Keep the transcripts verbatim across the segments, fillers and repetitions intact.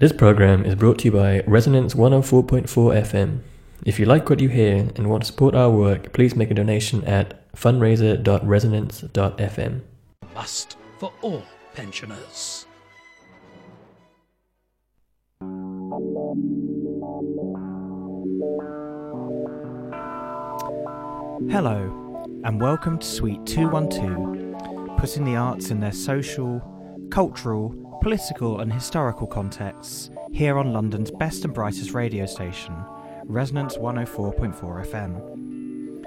This program is brought to you by Resonance one oh four point four F M. If you like what you hear and want to support our work, please make a donation at fundraiser dot resonance dot f m. Must for all pensioners. Hello, and welcome to Suite two twelve, putting the arts in their social, cultural, political and historical contexts here on London's best and brightest radio station, Resonance one oh four point four F M.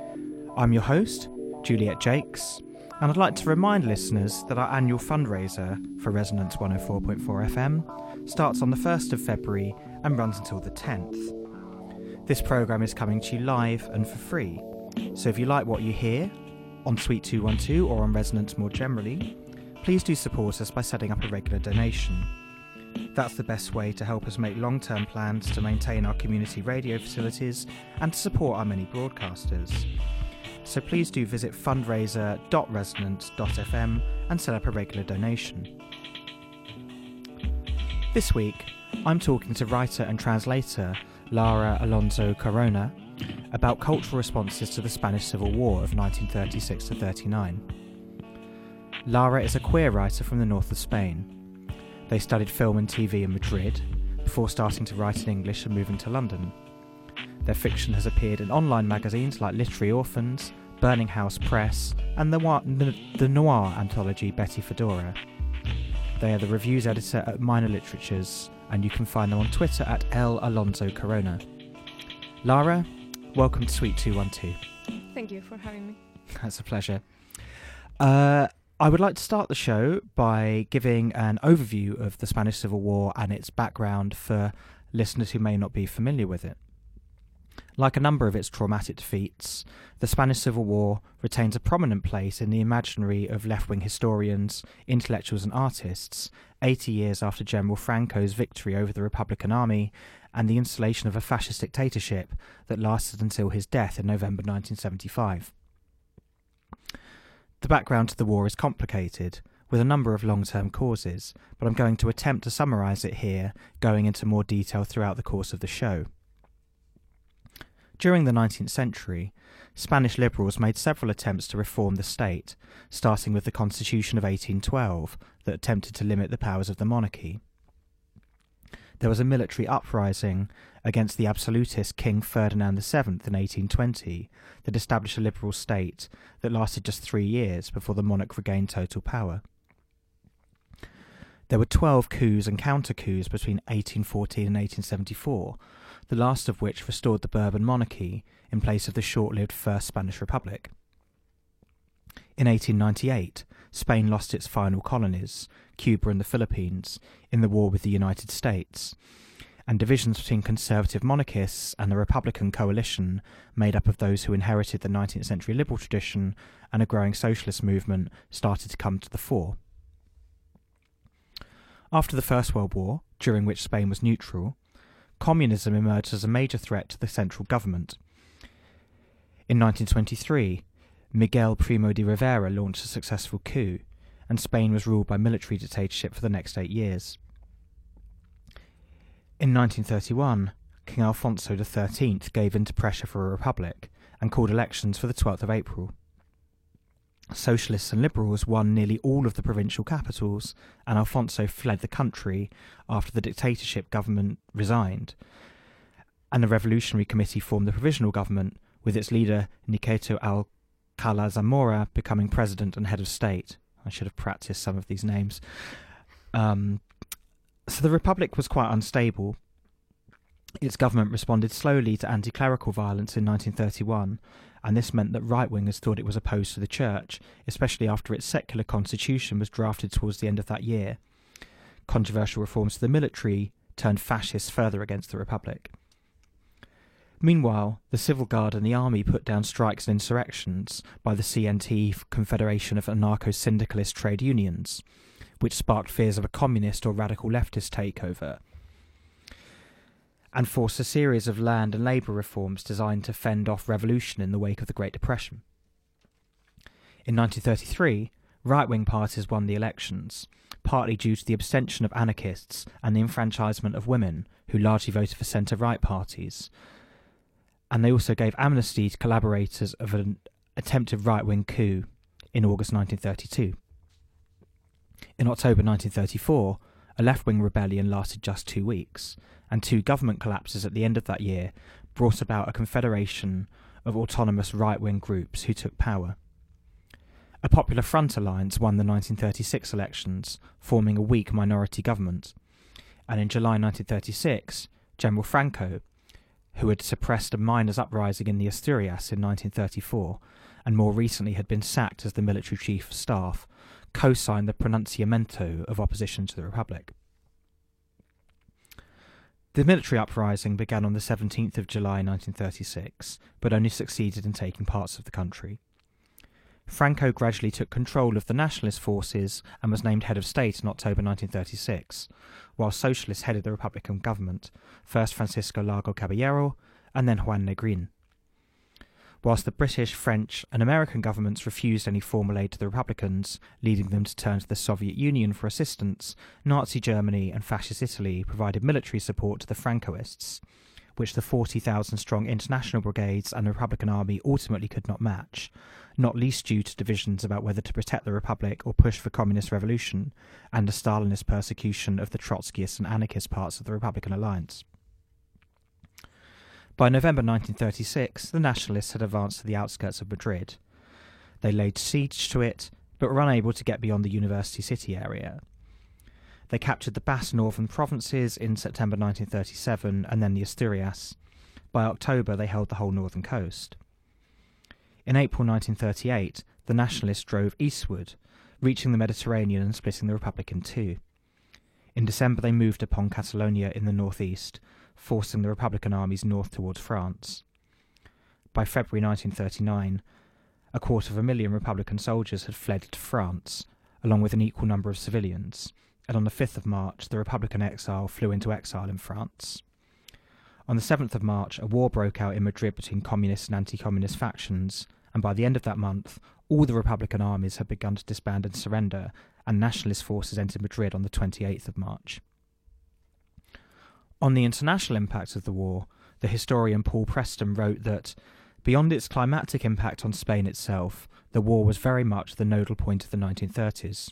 I'm your host, Juliet Jakes, and I'd like to remind listeners that our annual fundraiser for Resonance one oh four point four F M starts on the first of February and runs until the tenth. This programme is coming to you live and for free, so if you like what you hear on Suite two twelve or on Resonance more generally, please do support us by setting up a regular donation. That's the best way to help us make long-term plans to maintain our community radio facilities and to support our many broadcasters. So please do visit fundraiser dot resonance dot f m and set up a regular donation. This week, I'm talking to writer and translator Lara Alonso Corona about cultural responses to the Spanish Civil War of nineteen thirty-six to thirty-nine. Lara is a queer writer from the north of Spain. They studied film and T V in Madrid before starting to write in English and moving to London. Their fiction has appeared in online magazines like Literary Orphans, Burning House Press, and the noir, the noir anthology Betty Fedora. They are the reviews editor at Minor Literatures, and you can find them on Twitter at L Alonso Corona. Lara, welcome to Suite two twelve. Thank you for having me. That's a pleasure. Uh, I would like to start the show by giving an overview of the Spanish Civil War and its background for listeners who may not be familiar with it. Like a number of its traumatic defeats, the Spanish Civil War retains a prominent place in the imaginary of left-wing historians, intellectuals and artists, eighty years after General Franco's victory over the Republican Army and the installation of a fascist dictatorship that lasted until his death in November nineteen seventy-five. The background to the war is complicated, with a number of long-term causes, but I'm going to attempt to summarise it here, going into more detail throughout the course of the show. During the nineteenth century, Spanish liberals made several attempts to reform the state, starting with the Constitution of eighteen twelve, that attempted to limit the powers of the monarchy. There was a military uprising against the absolutist King Ferdinand the Seventh in eighteen twenty that established a liberal state that lasted just three years before the monarch regained total power. There were twelve coups and counter-coups between eighteen fourteen and eighteen seventy-four, the last of which restored the Bourbon monarchy in place of the short-lived First Spanish Republic. In eighteen ninety-eight, Spain lost its final colonies, Cuba and the Philippines, in the war with the United States, and divisions between conservative monarchists and the Republican coalition made up of those who inherited the nineteenth century liberal tradition and a growing socialist movement started to come to the fore. After the First World War, during which Spain was neutral, communism emerged as a major threat to the central government. In nineteen twenty-three, Miguel Primo de Rivera launched a successful coup, and Spain was ruled by military dictatorship for the next eight years. In nineteen thirty-one, King Alfonso the Thirteenth gave in to pressure for a republic and called elections for the twelfth of April. Socialists and liberals won nearly all of the provincial capitals, and Alfonso fled the country after the dictatorship government resigned, and the Revolutionary Committee formed the provisional government, with its leader Niceto Alcalá-Zamora becoming president and head of state. I should have practiced some of these names. Um, so the Republic was quite unstable. Its government responded slowly to anti-clerical violence in nineteen thirty-one, and this meant that right-wingers thought it was opposed to the church, especially after its secular constitution was drafted towards the end of that year. Controversial reforms to the military turned fascists further against the Republic. Meanwhile, the Civil Guard and the army put down strikes and insurrections by the C N T, Confederation of Anarcho-Syndicalist Trade Unions, which sparked fears of a communist or radical leftist takeover, and forced a series of land and labour reforms designed to fend off revolution in the wake of the Great Depression. In nineteen thirty-three, right-wing parties won the elections, partly due to the abstention of anarchists and the enfranchisement of women, who largely voted for centre-right parties. And they also gave amnesty to collaborators of an attempted right-wing coup in August nineteen thirty-two. In October nineteen thirty-four, a left-wing rebellion lasted just two weeks, and two government collapses at the end of that year brought about a confederation of autonomous right-wing groups who took power. A Popular Front alliance won the nineteen thirty-six elections, forming a weak minority government, and in July nineteen thirty-six, General Franco, who had suppressed a miners' uprising in the Asturias in nineteen thirty-four, and more recently had been sacked as the military chief of staff, co-signed the pronunciamiento of opposition to the Republic. The military uprising began on the seventeenth of July nineteen thirty-six, but only succeeded in taking parts of the country. Franco gradually took control of the nationalist forces and was named head of state in October nineteen thirty-six, while socialists headed the Republican government, first Francisco Largo Caballero and then Juan Negrín. Whilst the British, French and American governments refused any formal aid to the Republicans, leading them to turn to the Soviet Union for assistance, Nazi Germany and Fascist Italy provided military support to the Francoists, which the forty thousand strong international brigades and the Republican army ultimately could not match, not least due to divisions about whether to protect the Republic or push for communist revolution, and the Stalinist persecution of the Trotskyist and anarchist parts of the Republican alliance. By November nineteen thirty-six, the Nationalists had advanced to the outskirts of Madrid. They laid siege to it, but were unable to get beyond the university city area. They captured the Basque northern provinces in September nineteen thirty-seven and then the Asturias. By October, they held the whole northern coast. In April nineteen thirty-eight, the Nationalists drove eastward, reaching the Mediterranean and splitting the Republic in two. In December, they moved upon Catalonia in the northeast, forcing the Republican armies north towards France. By February nineteen thirty-nine, a quarter of a million Republican soldiers had fled to France, along with an equal number of civilians, and on the fifth of March, the Republican exile flew into exile in France. On the seventh of March, a war broke out in Madrid between communist and anti-communist factions, and by the end of that month, all the Republican armies had begun to disband and surrender, and nationalist forces entered Madrid on the twenty-eighth of March. On the international impact of the war, the historian Paul Preston wrote that, beyond its climactic impact on Spain itself, the war was very much the nodal point of the nineteen thirties.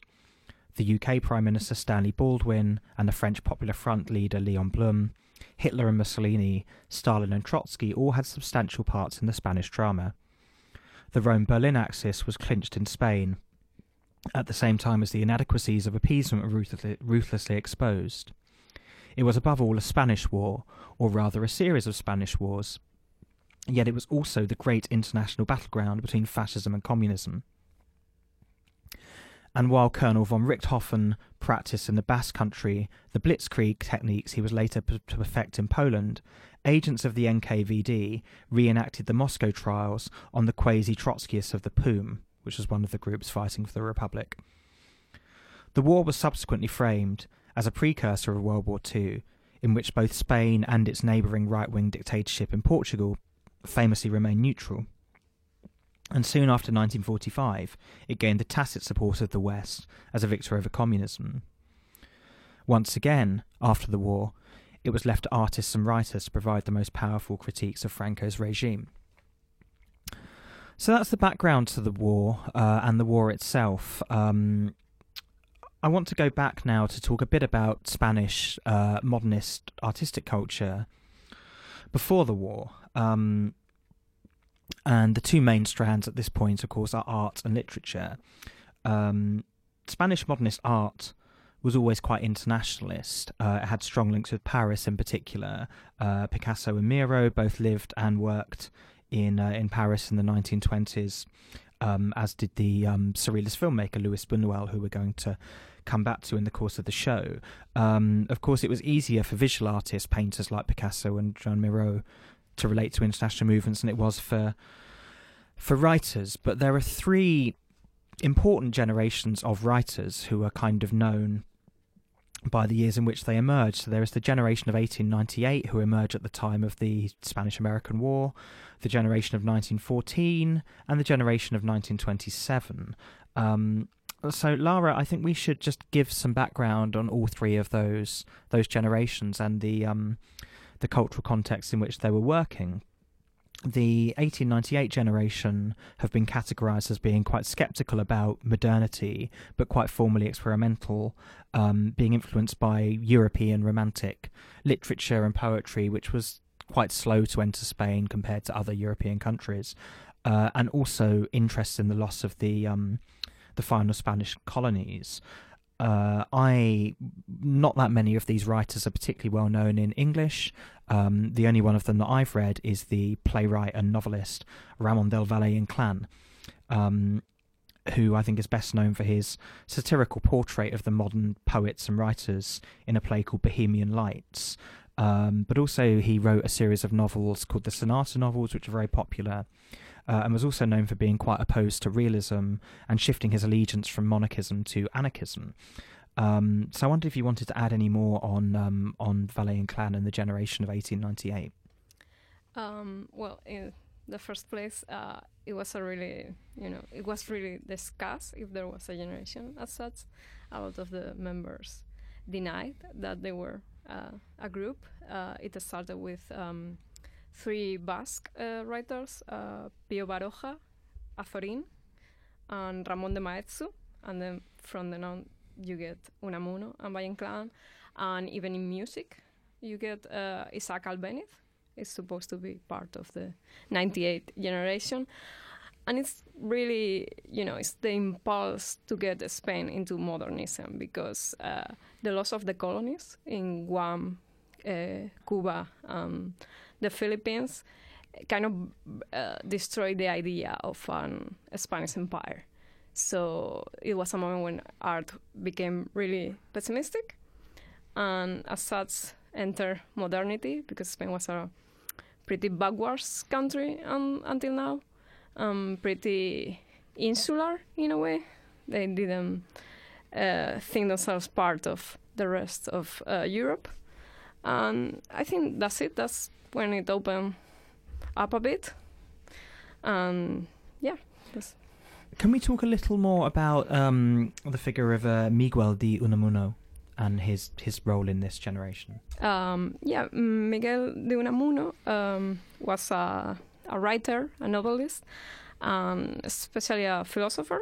The U K Prime Minister Stanley Baldwin and the French Popular Front leader Léon Blum, Hitler and Mussolini, Stalin and Trotsky all had substantial parts in the Spanish drama. The Rome-Berlin axis was clinched in Spain, at the same time as the inadequacies of appeasement were ruthlessly exposed. It was above all a Spanish war, or rather a series of Spanish wars, yet it was also the great international battleground between fascism and communism. And while Colonel von Richthofen practiced in the Basque Country the blitzkrieg techniques he was later to perfect in Poland, agents of the N K V D reenacted the Moscow trials on the quasi-Trotskyists of the P U M, which was one of the groups fighting for the Republic. The war was subsequently framed as a precursor of World War Two, in which both Spain and its neighbouring right-wing dictatorship in Portugal famously remained neutral. And soon after nineteen forty-five, it gained the tacit support of the West as a victor over communism. Once again, after the war, it was left to artists and writers to provide the most powerful critiques of Franco's regime. So that's the background to the war uh, and the war itself. Um, I want to go back now to talk a bit about Spanish uh, modernist artistic culture before the war. Um, and the two main strands at this point, of course, are art and literature. Um, Spanish modernist art was always quite internationalist. Uh, it had strong links with Paris in particular. Uh, Picasso and Miro both lived and worked in uh, in Paris in the nineteen twenties, um, as did the um, surrealist filmmaker Louis Buñuel, who we're going to come back to in the course of the show. Um, of course, it was easier for visual artists, painters like Picasso and Joan Miró, to relate to international movements than it was for for writers. But there are three important generations of writers who are kind of known by the years in which they emerged. So there is the generation of eighteen ninety-eight, who emerged at the time of the Spanish-American War, the generation of nineteen fourteen, and the generation of nineteen twenty-seven. Um, So, Lara, I think we should just give some background on all three of those those generations and the um, the cultural context in which they were working. The eighteen ninety-eight generation have been categorised as being quite sceptical about modernity, but quite formally experimental, um, being influenced by European Romantic literature and poetry, which was quite slow to enter Spain compared to other European countries, uh, and also interest in the loss of the um, the final Spanish colonies. Uh, I not that many of these writers are particularly well known in English. Um, the only one of them that I've read is the playwright and novelist Ramón del Valle-Inclán, um, who I think is best known for his satirical portrait of the modern poets and writers in a play called Bohemian Lights. Um, but also he wrote a series of novels called the Sonata Novels, which are very popular, uh, and was also known for being quite opposed to realism and shifting his allegiance from monarchism to anarchism. Um, so I wonder if you wanted to add any more on um, on Valle-Inclán and the generation of eighteen ninety-eight. Um, well, in the first place, uh, it was a really, you know, it was really discussed if there was a generation as such. A lot of the members denied that they were Uh, a group. Uh, it started with um, three Basque uh, writers, uh, Pío Baroja, Azorín, and Ramón de Maeztu, and then from then on you get Unamuno and Valle-Inclán, and even in music you get uh, Isaac Albéniz. It's supposed to be part of the ninety-eight generation, and it's really, you know, it's the impulse to get Spain into modernism, because uh, the loss of the colonies in Guam, uh, Cuba, um, the Philippines kind of uh, destroyed the idea of um, a Spanish empire. So it was a moment when art became really pessimistic, and as such entered modernity, because Spain was a pretty backwards country um, until now. Um, pretty insular in a way. They didn't uh, think themselves part of the rest of uh, Europe. And I think that's it. That's when it opened up a bit. Um, yeah. That's. Can we talk a little more about um, the figure of uh, Miguel de Unamuno and his, his role in this generation? Um, yeah, Miguel de Unamuno um, was a... a writer, a novelist, um, especially a philosopher,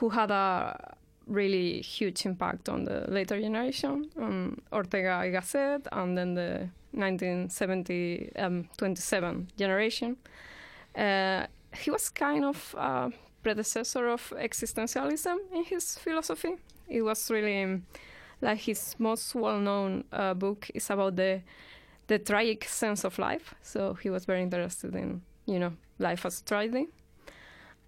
who had a really huge impact on the later generation, um, Ortega y Gasset, and then the nineteen seventy um, twenty-seven generation. Uh, he was kind of a predecessor of existentialism in his philosophy. It was really, like, his most well-known uh, book is about the the tragic sense of life, so he was very interested in, you know, life as a tragedy.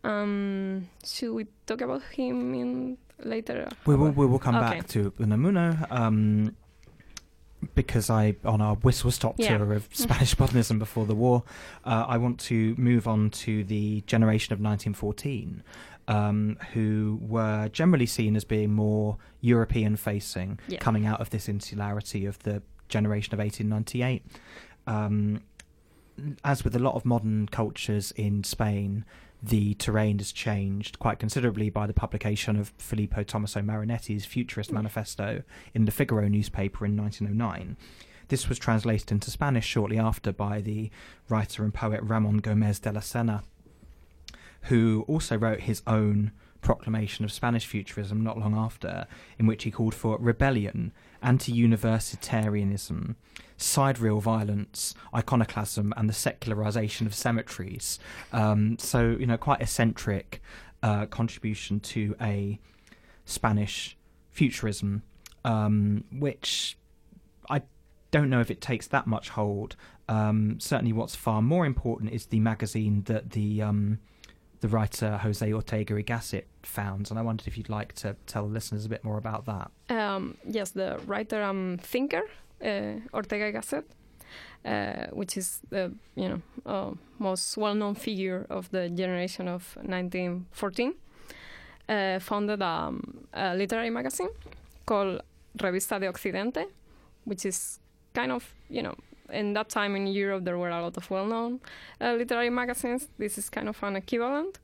Um, should we talk about him in later? We will, we will come okay. back to Unamuno, um, because I, on our whistle-stop yeah. tour of Spanish modernism before the war, uh, I want to move on to the generation of nineteen fourteen, um, who were generally seen as being more European-facing, yeah. coming out of this insularity of the generation of eighteen ninety-eight. Um, as with a lot of modern cultures in Spain, the terrain has changed quite considerably by the publication of Filippo Tommaso Marinetti's Futurist Manifesto in the Figaro newspaper in nineteen oh nine. This was translated into Spanish shortly after by the writer and poet Ramón Gómez de la Serna, who also wrote his own proclamation of Spanish futurism not long after, in which he called for rebellion, anti-universitarianism, sidereal violence, iconoclasm, and the secularization of cemeteries. Um, so, you know, quite eccentric uh, contribution to a Spanish futurism, um, which I don't know if it takes that much hold. Um, certainly what's far more important is the magazine that the... Um, the writer Jose Ortega y Gasset founds, and I wondered if you'd like to tell listeners a bit more about that. Um, yes, the writer and thinker uh, Ortega y Gasset, uh, which is the you know uh, most well-known figure of the generation of nineteen fourteen, uh, founded um, a literary magazine called Revista de Occidente, which is kind of, you know, in that time in Europe, there were a lot of well-known uh, literary magazines. This is kind of an equivalent.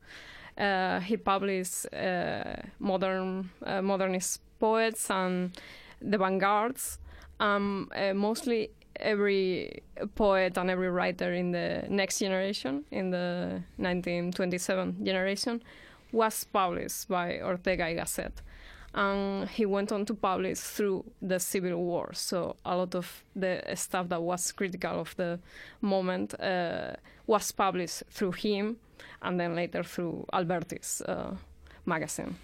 Uh, he published uh, modern uh, modernist poets and the vanguards. Um, uh, mostly every poet and every writer in the next generation, in the nineteen twenty-seven generation, was published by Ortega y Gasset. And he went on to publish through the Civil War. So a lot of the stuff that was critical of the moment uh, was published through him, and then later through Alberti's uh, magazine.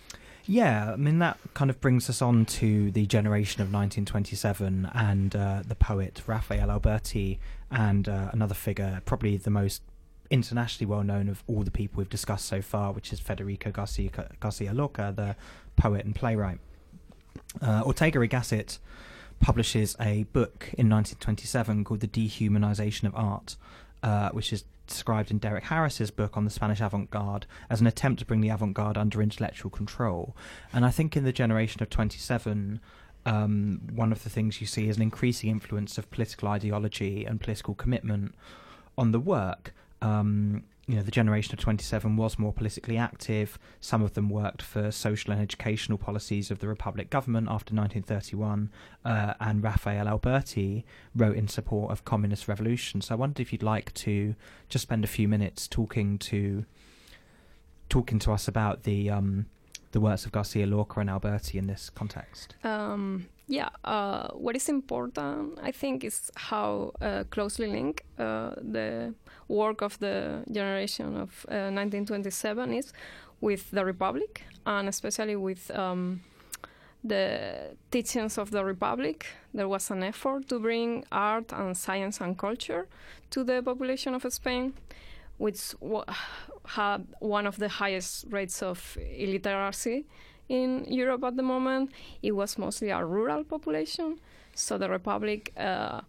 Yeah, I mean, that kind of brings us on to the generation of nineteen twenty-seven and uh, the poet Rafael Alberti, and uh, another figure, probably the most internationally well-known of all the people we've discussed so far, which is Federico Garcia, Garcia Lorca, the poet and playwright. Uh, Ortega y Gasset publishes a book in nineteen twenty-seven called The Dehumanization of Art, uh, which is described in Derek Harris's book on the Spanish avant-garde as an attempt to bring the avant-garde under intellectual control. And I think in the generation of twenty-seven, um, one of the things you see is an increasing influence of political ideology and political commitment on the work. Um, you know, the generation of twenty-seven was more politically active. Some of them worked for social and educational policies of the Republic government after nineteen thirty-one, uh, and Rafael Alberti wrote in support of communist revolution. So I wondered if you'd like to just spend a few minutes talking to talking to us about the um, the works of Garcia Lorca and Alberti in this context. Um, yeah, uh, what is important, I think, is how uh, closely linked uh, the work of the generation of uh, nineteen twenty-seven is with the Republic, and especially with um, the teachings of the Republic. There was an effort to bring art and science and culture to the population of Spain, which w- had one of the highest rates of illiteracy in Europe at the moment. It was mostly a rural population, so the Republic uh,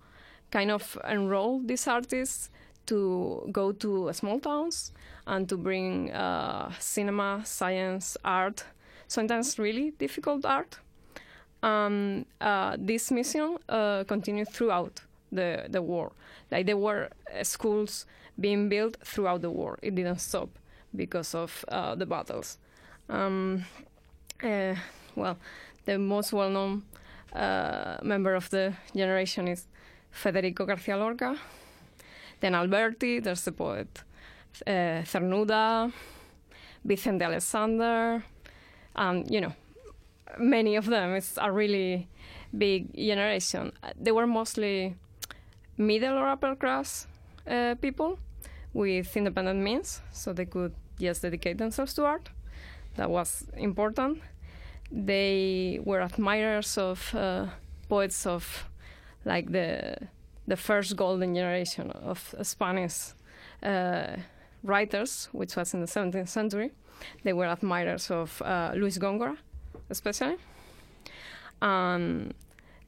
kind of enrolled these artists to go to small towns and to bring uh, cinema, science, art, sometimes really difficult art. Um, uh, this mission uh, continued throughout the, the war. Like, there were uh, schools being built throughout the war. It didn't stop because of uh, the battles. Um, uh, well, the most well-known uh, member of the generation is Federico García Lorca. Then Alberti, there's the poet uh, Cernuda, Vicente Alexander, and, you know, many of them. It's a really big generation. They were mostly middle or upper class uh, people with independent means, so they could just dedicate themselves to art. That was important. They were admirers of uh, poets of, like, the... the first golden generation of Spanish uh, writers, which was in the seventeenth century. They were admirers of uh, Luis Góngora, especially. And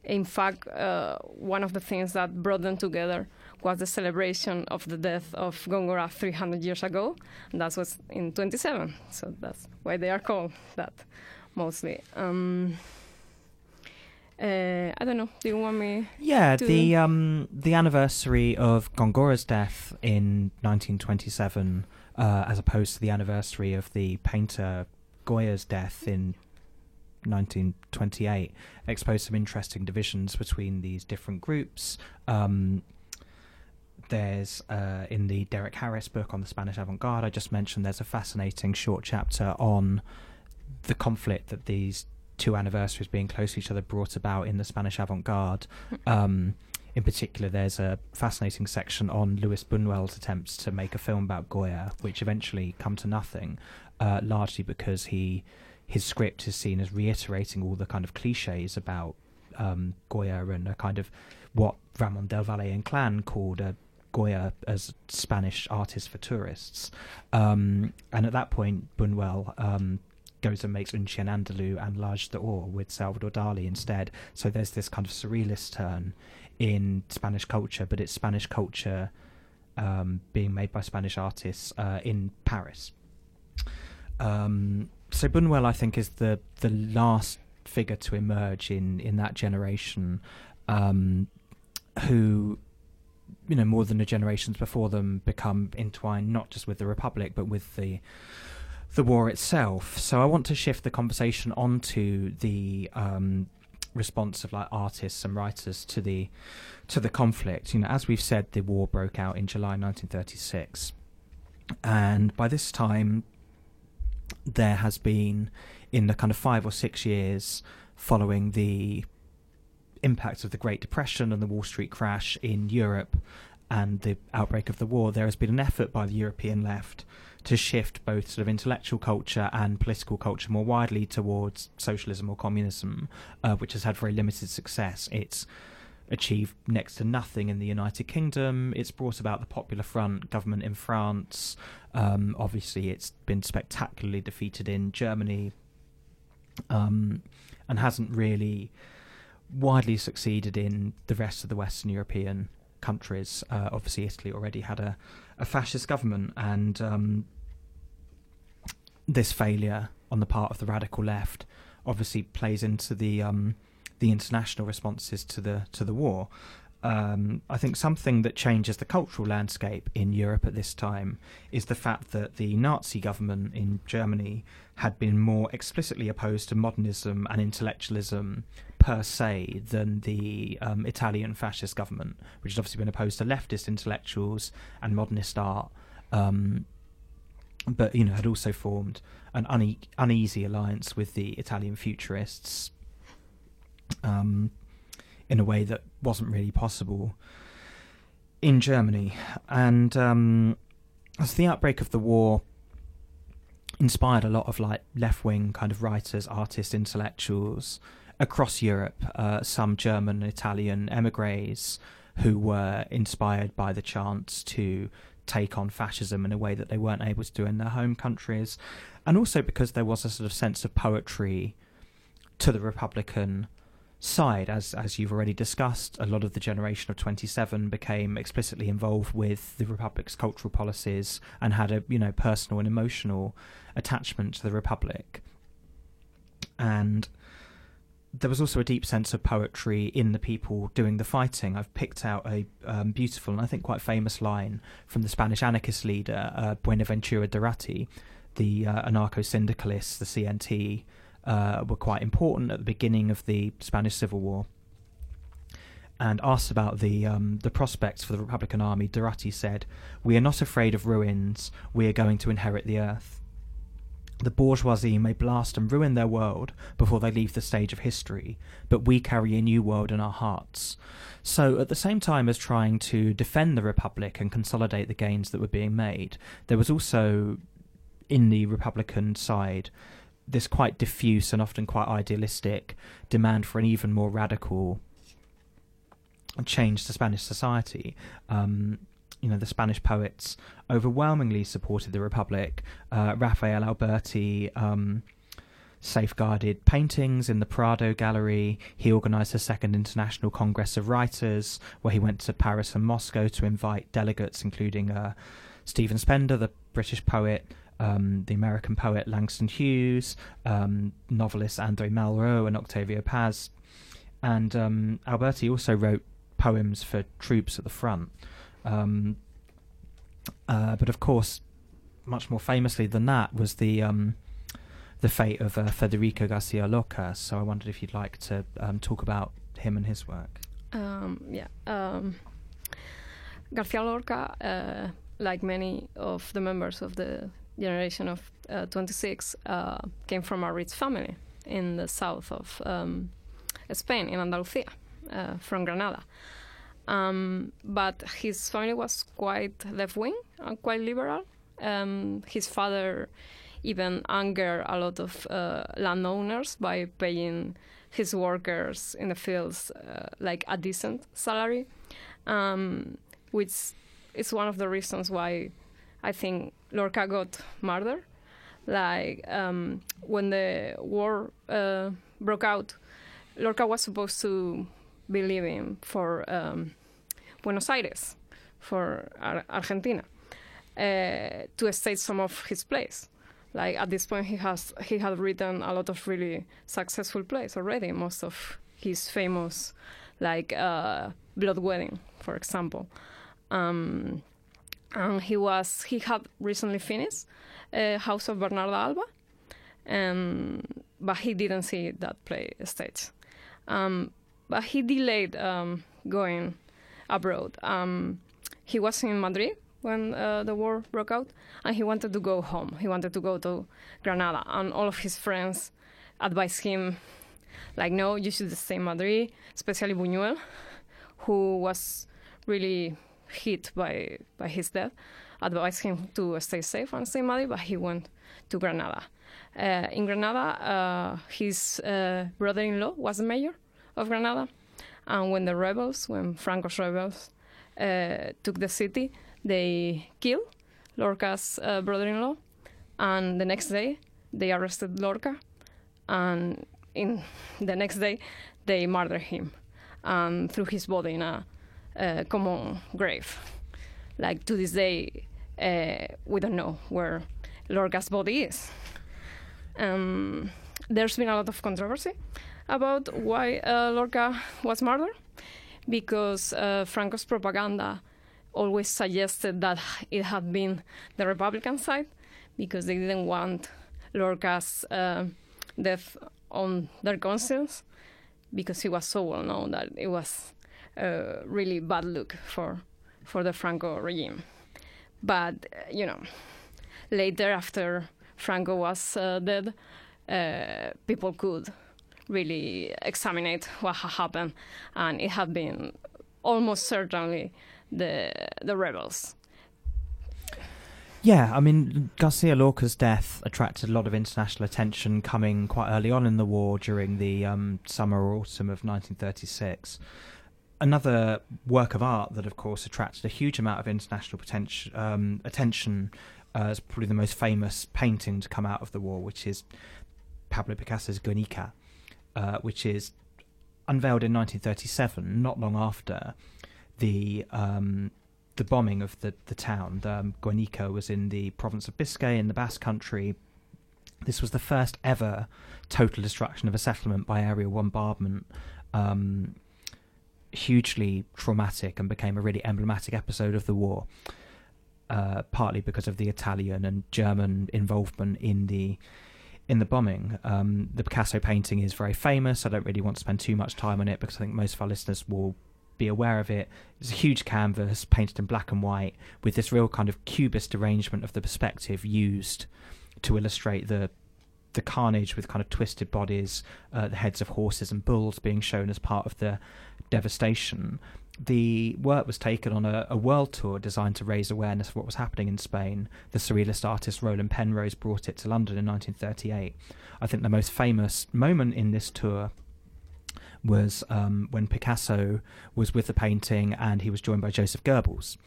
in fact, uh, one of the things that brought them together was the celebration of the death of Góngora three hundred years ago. And that was in twenty-seven, so that's why they are called that, mostly. Um, Uh, I don't know. Do you want me? Yeah, to... the um, the anniversary of Góngora's death in nineteen twenty-seven, uh, as opposed to the anniversary of the painter Goya's death in nineteen twenty-eight, exposed some interesting divisions between these different groups. Um, There's, uh, in the Derek Harris book on the Spanish avant-garde I just mentioned, there's a fascinating short chapter on the conflict that these two anniversaries being close to each other brought about in the Spanish avant-garde. Um, in particular, there's a fascinating section on Louis Buñuel's attempts to make a film about Goya, which eventually come to nothing, uh, largely because he his script is seen as reiterating all the kind of cliches about um, Goya and a kind of what Ramón del Valle Inclán called a Goya as Spanish artist for tourists. Um, and at that point, Buñuel... Um, goes and makes Un Chien Andalou and L'Age d'Or with Salvador Dali instead. So there's this kind of surrealist turn in Spanish culture, but it's Spanish culture um, being made by Spanish artists uh, in Paris. Um, so Buñuel, I think, is the, the last figure to emerge in, in that generation um, who... you know, more than the generations before them, become entwined not just with the Republic, but with the the war itself. So I want to shift the conversation onto the um, response of like artists and writers to the to the conflict. You know, as we've said, the war broke out in July nineteen thirty-six, and by this time, there has been, in the kind of five or six years following the impacts of the Great Depression and the Wall Street crash in Europe and the outbreak of the war, there has been an effort by the European left to shift both sort of intellectual culture and political culture more widely towards socialism or communism, uh, which has had very limited success. It's achieved next to nothing in the United Kingdom. It's brought about the Popular Front government in France. Um, obviously, it's been spectacularly defeated in Germany, um, and hasn't really widely succeeded in the rest of the Western European countries. Uh, obviously, Italy already had a, a fascist government, and um, this failure on the part of the radical left obviously plays into the um, the international responses to the to the war. Um, I think something that changes the cultural landscape in Europe at this time is the fact that the Nazi government in Germany had been more explicitly opposed to modernism and intellectualism per se than the um, Italian fascist government, which has obviously been opposed to leftist intellectuals and modernist art, um, but you know had also formed an une- uneasy alliance with the Italian futurists, um, in a way that wasn't really possible in Germany. And um, as the outbreak of the war inspired a lot of like left-wing kind of writers, artists, intellectuals across Europe, uh, some German and Italian emigres who were inspired by the chance to take on fascism in a way that they weren't able to do in their home countries, and also because there was a sort of sense of poetry to the Republican side. As as you've already discussed, a lot of the generation of twenty-seven became explicitly involved with the Republic's cultural policies and had a you know personal and emotional attachment to the Republic. And there was also a deep sense of poetry in the people doing the fighting. I've picked out a um, beautiful and I think quite famous line from the Spanish anarchist leader uh, Buenaventura Durrati. The uh, anarcho-syndicalists, the C N T, Uh, were quite important at the beginning of the Spanish Civil War, and asked about the um, the prospects for the Republican army. Durrati said, "We are not afraid of ruins, we are going to inherit the earth. The bourgeoisie may blast and ruin their world before they leave the stage of history, but we carry a new world in our hearts." So at the same time as trying to defend the Republic and consolidate the gains that were being made, there was also, in the Republican side, this quite diffuse and often quite idealistic demand for an even more radical change to Spanish society. Um, you know, the Spanish poets overwhelmingly supported the Republic. Uh, Rafael Alberti um, safeguarded paintings in the Prado Gallery. He organised the Second International Congress of Writers, where he went to Paris and Moscow to invite delegates, including uh, Stephen Spender, the British poet, Um, the American poet Langston Hughes, um, novelists André Malraux and Octavio Paz. And um, Alberti also wrote poems for troops at the front. Um, uh, but of course, much more famously than that was the um, the fate of uh, Federico García Lorca. So I wondered if you'd like to um, talk about him and his work. Um, yeah. Um, García Lorca, uh, like many of the members of the generation of uh, twenty-six, uh, came from a rich family in the south of um, Spain, in Andalusia, uh, from Granada. Um, but his family was quite left-wing and quite liberal. Um, his father even angered a lot of uh, landowners by paying his workers in the fields uh, like a decent salary, um, which is one of the reasons why I think Lorca got murdered. Like, um, when the war uh, broke out, Lorca was supposed to be leaving for um, Buenos Aires, for Ar- Argentina, uh, to stage some of his plays. Like, at this point, he has he had written a lot of really successful plays already. Most of his famous, like uh, Blood Wedding, for example. Um, and he was he had recently finished uh, House of Bernardo Alba, um, but he didn't see that play staged. Um, but he delayed um, going abroad. Um, he was in Madrid when uh, the war broke out, and he wanted to go home. He wanted to go to Granada, and all of his friends advised him, like, no, you should stay in Madrid, especially Buñuel, who was really hit by, by his death, advised him to stay safe and stay in Madrid, but he went to Granada. Uh, in Granada, uh, his uh, brother-in-law was the mayor of Granada, and when the rebels, when Franco's rebels uh, took the city, they killed Lorca's uh, brother-in-law, and the next day they arrested Lorca, and in the next day they murdered him and threw his body in a uh, common grave. Like, to this day, uh, we don't know where Lorca's body is. Um, there's been a lot of controversy about why uh, Lorca was murdered, because uh, Franco's propaganda always suggested that it had been the Republican side, because they didn't want Lorca's uh, death on their conscience, because he was so well known that it was a really bad look for for the Franco regime. But, you know, later, after Franco was uh, dead, uh, people could really examine what had happened, and it had been almost certainly the the rebels. Yeah, I mean, Garcia Lorca's death attracted a lot of international attention, coming quite early on in the war during the um, summer or autumn of nineteen thirty-six. Another work of art that, of course, attracted a huge amount of international potential, um, attention uh, is probably the most famous painting to come out of the war, which is Pablo Picasso's Guernica, uh, which is unveiled in nineteen thirty-seven, not long after the um, the bombing of the, the town. The, um, Guernica was in the province of Biscay in the Basque Country. This was the first ever total destruction of a settlement by aerial bombardment, um, hugely traumatic, and became a really emblematic episode of the war, uh, partly because of the Italian and German involvement in the in the bombing. Um, the Picasso painting is very famous. I don't really want to spend too much time on it because I think most of our listeners will be aware of it. It's a huge canvas painted in black and white with this real kind of cubist arrangement of the perspective used to illustrate the the carnage, with kind of twisted bodies, uh, the heads of horses and bulls being shown as part of the devastation. The work was taken on a, a world tour designed to raise awareness of what was happening in Spain. The surrealist artist Roland Penrose brought it to London in nineteen thirty-eight. I think the most famous moment in this tour was um, when Picasso was with the painting and he was joined by Joseph Goebbels.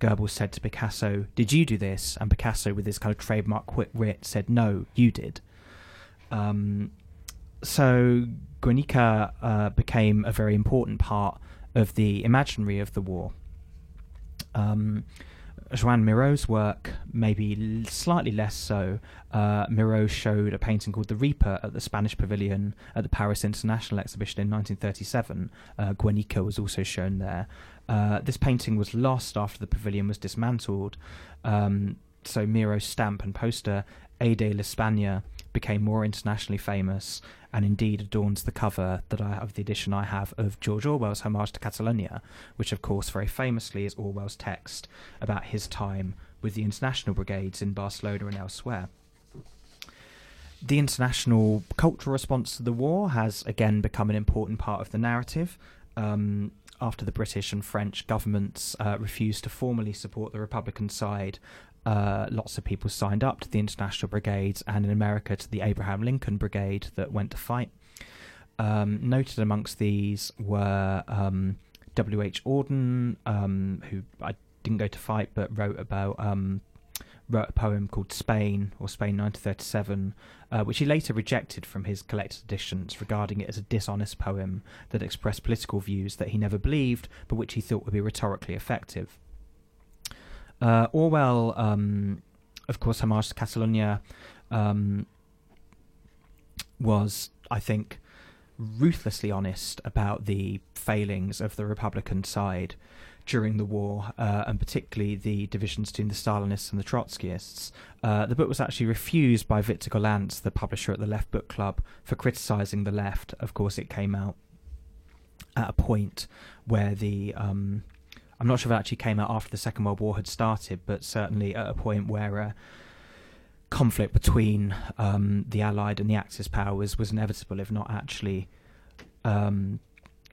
Goebbels said to Picasso, "Did you do this?" And Picasso, with his kind of trademark quick wit, said, "No, you did." Um, so Guernica uh, became a very important part of the imaginary of the war. Um, Joan Miró's work, maybe slightly less so. Uh, Miró showed a painting called The Reaper at the Spanish Pavilion at the Paris International Exhibition in nineteen thirty-seven. Uh, Guernica was also shown there. Uh, this painting was lost after the pavilion was dismantled, um, so Miró's stamp and poster, Aide l'Espagne, became more internationally famous, and indeed adorns the cover that I have, the edition I have, of George Orwell's Homage to Catalonia, which, of course, very famously is Orwell's text about his time with the international brigades in Barcelona and elsewhere. The international cultural response to the war has again become an important part of the narrative, um, after the British and French governments uh, refused to formally support the Republican side. Uh, lots of people signed up to the international brigades, and in America to the Abraham Lincoln Brigade that went to fight. Um, noted amongst these were um, W H Auden, um, who I didn't go to fight but wrote about um, wrote a poem called Spain, or Spain nineteen thirty-seven, uh, which he later rejected from his collected editions, regarding it as a dishonest poem that expressed political views that he never believed but which he thought would be rhetorically effective. Uh, Orwell, um, of course, Homage to Catalonia, um, was, I think, ruthlessly honest about the failings of the Republican side during the war, uh, and particularly the divisions between the Stalinists and the Trotskyists. Uh, the book was actually refused by Victor Golantz, the publisher at the Left Book Club, for criticising the left. Of course, it came out at a point where the... Um, I'm not sure if it actually came out after the Second World War had started, but certainly at a point where uh, conflict between um, the Allied and the Axis powers was inevitable, if not actually... Um,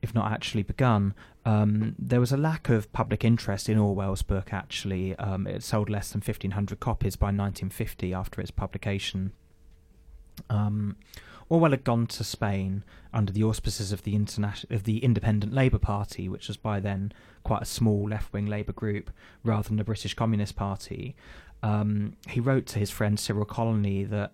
if not actually begun. Um, there was a lack of public interest in Orwell's book, actually. Um, it sold less than fifteen hundred copies by nineteen fifty after its publication. Um, Orwell had gone to Spain under the auspices of the international of the Independent Labour Party, which was by then quite a small left-wing Labour group, rather than the British Communist Party. Um, he wrote to his friend Cyril Colony that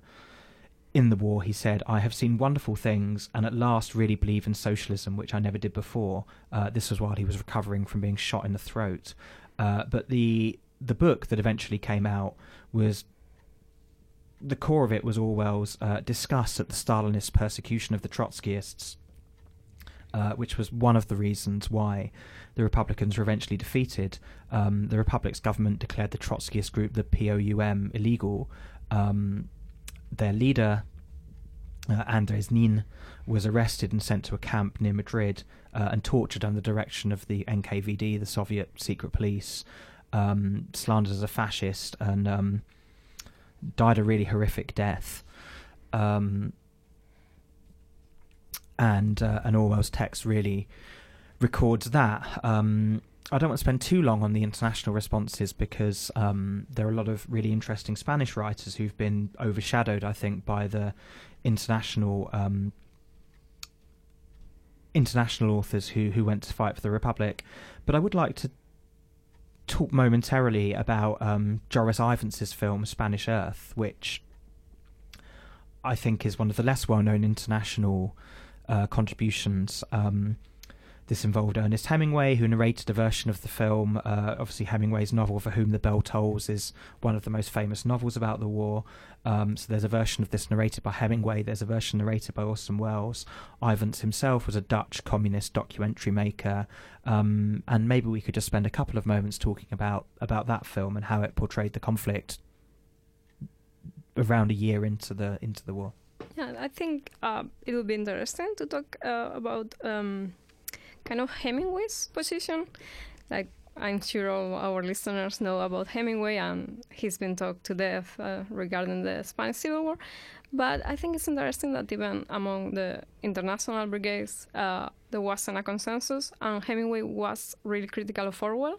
in the war, he said, "I have seen wonderful things and at last really believe in socialism, which I never did before." Uh, this was while he was recovering from being shot in the throat. Uh, but the the book that eventually came out was, the core of it was Orwell's uh, disgust at the Stalinist persecution of the Trotskyists, uh, which was one of the reasons why the Republicans were eventually defeated. Um, the Republic's government declared the Trotskyist group, the P O U M, illegal. Um, Their leader, uh, Andrés Nin, was arrested and sent to a camp near Madrid uh, and tortured under the direction of the N K V D, the Soviet secret police, um, slandered as a fascist, and um, died a really horrific death. Um, and, uh, and Orwell's text really records that. Um, I don't want to spend too long on the international responses because um, there are a lot of really interesting Spanish writers who've been overshadowed, I think, by the international um, international authors who, who went to fight for the Republic. But I would like to talk momentarily about um, Joris Ivance's film Spanish Earth, which I think is one of the less well-known international uh, contributions. Um, This involved Ernest Hemingway, who narrated a version of the film. Uh, obviously, Hemingway's novel For Whom the Bell Tolls is one of the most famous novels about the war. Um, so there's a version of this narrated by Hemingway. There's a version narrated by Orson Welles. Ivans himself was a Dutch communist documentary maker. Um, and maybe we could just spend a couple of moments talking about, about that film and how it portrayed the conflict around a year into the, into the war. Yeah, I think uh, it would be interesting to talk uh, about... Um kind of Hemingway's position. Like, I'm sure all our listeners know about Hemingway, and he's been talked to death uh, regarding the Spanish Civil War. But I think it's interesting that even among the international brigades, uh, there wasn't a consensus, and Hemingway was really critical of Orwell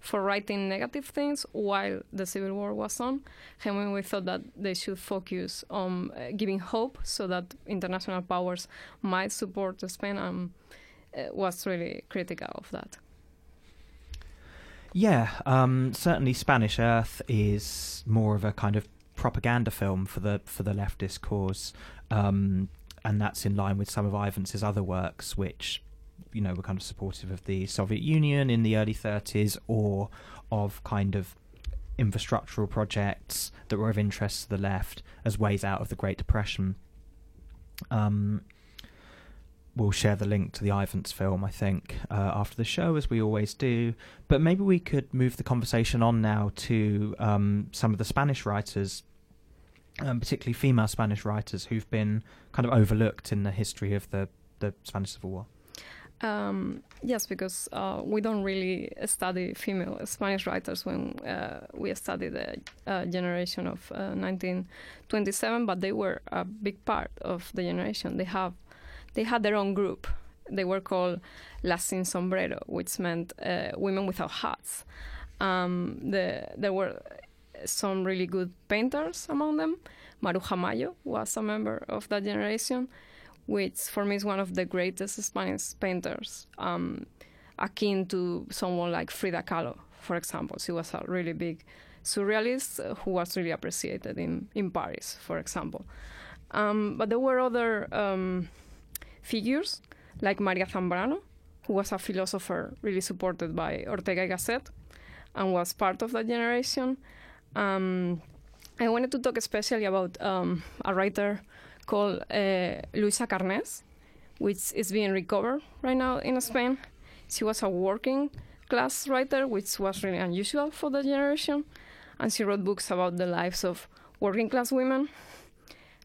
for writing negative things while the Civil War was on. Hemingway thought that they should focus on uh, giving hope so that international powers might support Spain, and was really critical of that. Yeah, um, certainly Spanish Earth is more of a kind of propaganda film for the for the leftist cause, um, and that's in line with some of Ivance's other works, which, you know, were kind of supportive of the Soviet Union in the early thirties, or of kind of infrastructural projects that were of interest to the left as ways out of the Great Depression. Um, We'll share the link to the Ivans film, I think, uh, after the show, as we always do. But maybe we could move the conversation on now to um, some of the Spanish writers, um, particularly female Spanish writers, who've been kind of overlooked in the history of the, the Spanish Civil War. Um, yes, because uh, we don't really study female Spanish writers when uh, we study the uh, generation of uh, nineteen twenty-seven, but they were a big part of the generation. They have They had their own group. They were called Las Sin Sombrero, which meant uh, women without hats. Um, the, there were some really good painters among them. Maruja Mayo was a member of that generation, which for me is one of the greatest Spanish painters, um, akin to someone like Frida Kahlo, for example. She was a really big surrealist who was really appreciated in, in Paris, for example. Um, but there were other... Um, figures like María Zambrano, who was a philosopher really supported by Ortega y Gasset and was part of that generation. Um, I wanted to talk especially about um, a writer called uh, Luisa Carnés, which is being recovered right now in Spain. She was a working class writer, which was really unusual for that generation, and she wrote books about the lives of working class women.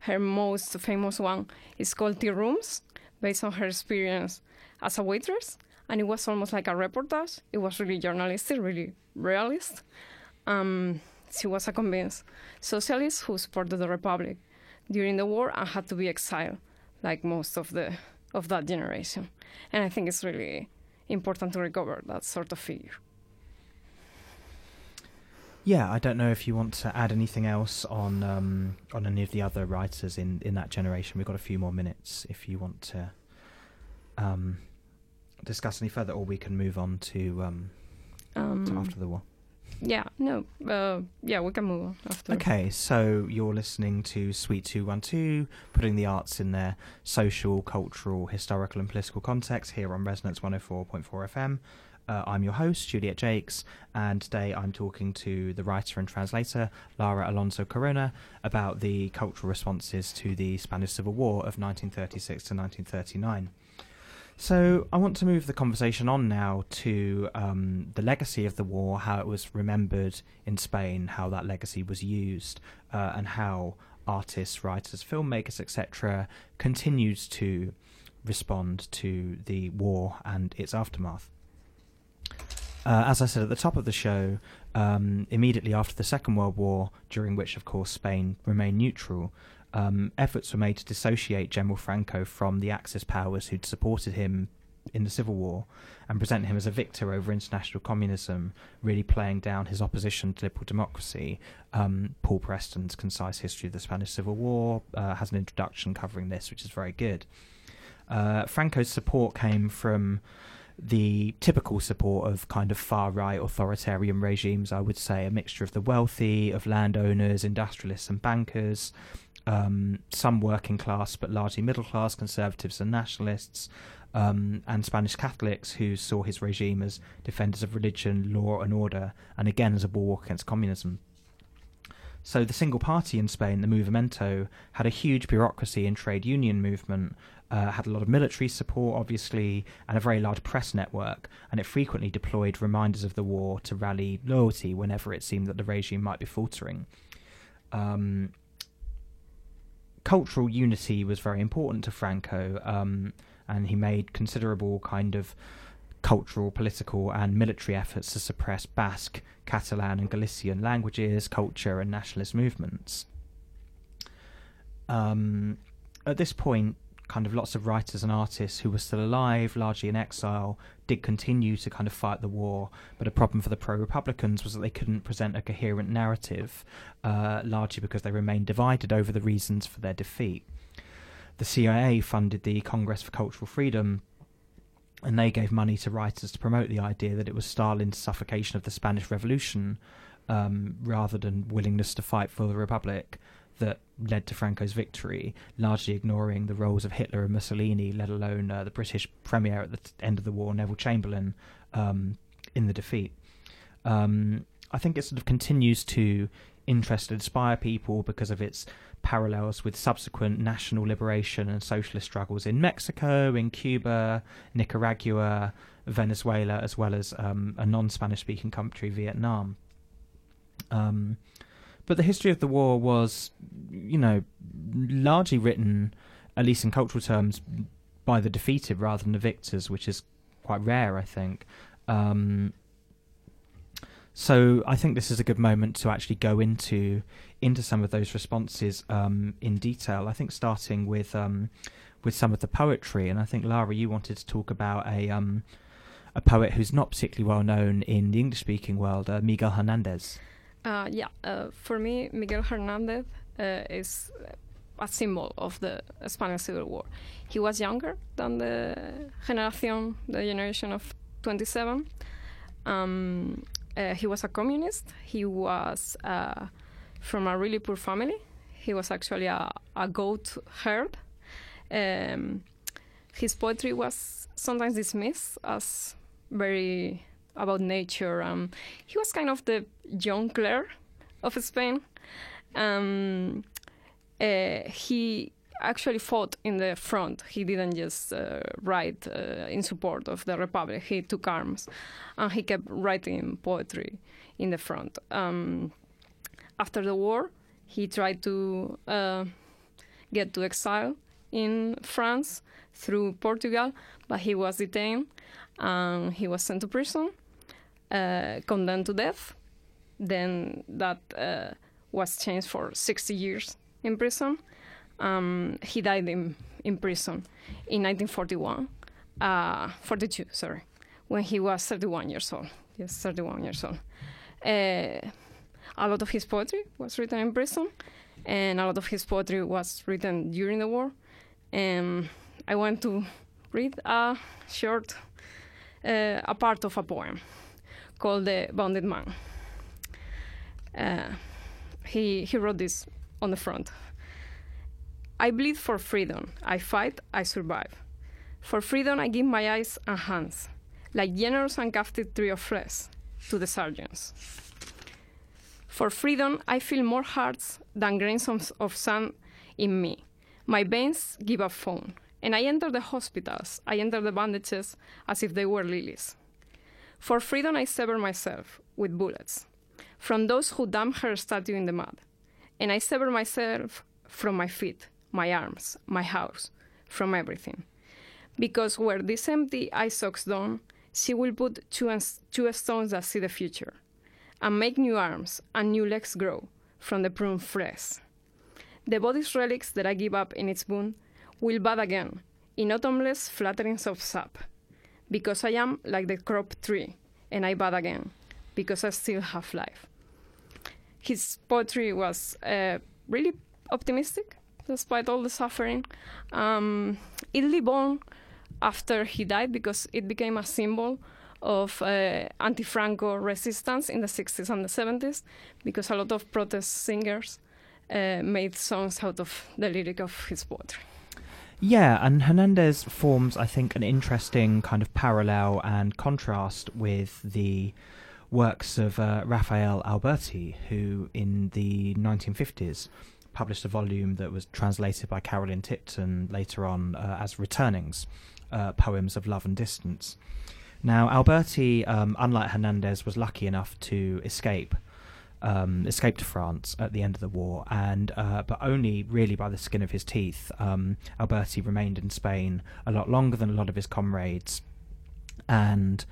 Her most famous one is called Tea Rooms, based on her experience as a waitress, and it was almost like a reportage. It was really journalistic, really realist. Um, she was a convinced socialist who supported the Republic during the war and had to be exiled, like most of the of that generation. And I think it's really important to recover that sort of figure. Yeah, I don't know if you want to add anything else on um, on any of the other writers in, in that generation. We've got a few more minutes if you want to um, discuss any further, or we can move on to, um, um, to after the war. Yeah, no, uh, yeah, we can move on after. Okay, so you're listening to Suite two twelve, putting the arts in their social, cultural, historical and political context here on Resonance one oh four point four F M. Uh, I'm your host, Juliet Jakes, and today I'm talking to the writer and translator, Lara Alonso Corona, about the cultural responses to the Spanish Civil War of nineteen thirty-six to nineteen thirty-nine. So I want to move the conversation on now to um, the legacy of the war, how it was remembered in Spain, how that legacy was used, uh, and how artists, writers, filmmakers, et cetera continued to respond to the war and its aftermath. Uh, as I said at the top of the show, um, immediately after the Second World War, during which, of course, Spain remained neutral, Um, efforts were made to dissociate General Franco from the Axis powers who'd supported him in the Civil War and present him as a victor over international communism, really playing down his opposition to liberal democracy. Um, Paul Preston's Concise History of the Spanish Civil War uh, has an introduction covering this, which is very good. Uh, Franco's support came from the typical support of kind of far-right authoritarian regimes, I would say, a mixture of the wealthy, of landowners, industrialists and bankers, Um, some working class but largely middle class conservatives and nationalists, um, and Spanish Catholics who saw his regime as defenders of religion, law and order, and again as a war against communism. So the single party in Spain, the Movimiento, had a huge bureaucracy and trade union movement, uh, had a lot of military support obviously, and a very large press network, and it frequently deployed reminders of the war to rally loyalty whenever it seemed that the regime might be faltering. Um, Cultural unity was very important to Franco, um, and he made considerable kind of cultural, political and military efforts to suppress Basque, Catalan and Galician languages, culture and nationalist movements. Um, at this point, kind of lots of writers and artists who were still alive, largely in exile, did continue to kind of fight the war, but a problem for the pro-Republicans was that they couldn't present a coherent narrative, uh, largely because they remained divided over the reasons for their defeat. The C I A funded the Congress for Cultural Freedom, and they gave money to writers to promote the idea that it was Stalin's suffocation of the Spanish Revolution, um, rather than willingness to fight for the Republic, that led to Franco's victory, largely ignoring the roles of Hitler and Mussolini, let alone uh, the British premier at the t- end of the war, Neville Chamberlain, um, in the defeat. Um, I think it sort of continues to interest and inspire people because of its parallels with subsequent national liberation and socialist struggles in Mexico, in Cuba, Nicaragua, Venezuela, as well as um, a non-Spanish-speaking country, Vietnam. Um... But the history of the war was, you know, largely written, at least in cultural terms, by the defeated rather than the victors, which is quite rare, I think. Um, so I think this is a good moment to actually go into into some of those responses um, in detail. I think starting with um, with some of the poetry, and I think, Lara, you wanted to talk about a um, a poet who's not particularly well known in the English-speaking world, uh, Miguel Hernández. Uh, yeah, uh, for me, Miguel Hernández uh, is a symbol of the Spanish Civil War. He was younger than the generación, the generation of twenty-seven. Um, uh, he was a communist. He was uh, from a really poor family. He was actually a, a goat herd. Um, his poetry was sometimes dismissed as very about nature. Um, he was kind of the John Clare of Spain. Um, uh, he actually fought in the front. He didn't just uh, write uh, in support of the Republic. He took arms, and he kept writing poetry in the front. Um, after the war, he tried to uh, get to exile in France through Portugal, but he was detained, and he was sent to prison, uh, condemned to death. Then that uh, was changed for sixty years in prison. Um, he died in, in prison in nineteen forty-one, uh, forty-two, sorry, when he was thirty-one years old. Yes, thirty-one years old. Uh, a lot of his poetry was written in prison, and a lot of his poetry was written during the war. And I want to read a short, uh, a part of a poem called The Bounded Man. Uh, he, he wrote this on the front. I bleed for freedom. I fight, I survive. For freedom I give my eyes and hands, like generous uncafted tree of flesh, to the sergeants. For freedom I feel more hearts than grains of sand in me. My veins give up foam, and I enter the hospitals, I enter the bandages as if they were lilies. For freedom I sever myself with bullets from those who dump her statue in the mud, and I sever myself from my feet, my arms, my house, from everything. Because where this empty eye soaks dawn, she will put two, ans- two stones that see the future, and make new arms and new legs grow from the pruned flesh. The body's relics that I give up in its wound will bud again in autumnless flatterings of sap, because I am like the crop tree, and I bud again, because I still have life. His poetry was uh, really optimistic, despite all the suffering. Um, it lived on after he died because it became a symbol of uh, anti-Franco resistance in the sixties and the seventies, because a lot of protest singers uh, made songs out of the lyric of his poetry. Yeah, and Hernandez forms, I think, an interesting kind of parallel and contrast with the works of uh, Rafael Alberti, who in the nineteen fifties published a volume that was translated by Carolyn Tipton later on uh, as Returnings, uh, Poems of Love and Distance. Now, Alberti, um, unlike Hernandez, was lucky enough to escape, um, escape to France at the end of the war, and uh, but only really by the skin of his teeth. Um, Alberti remained in Spain a lot longer than a lot of his comrades, and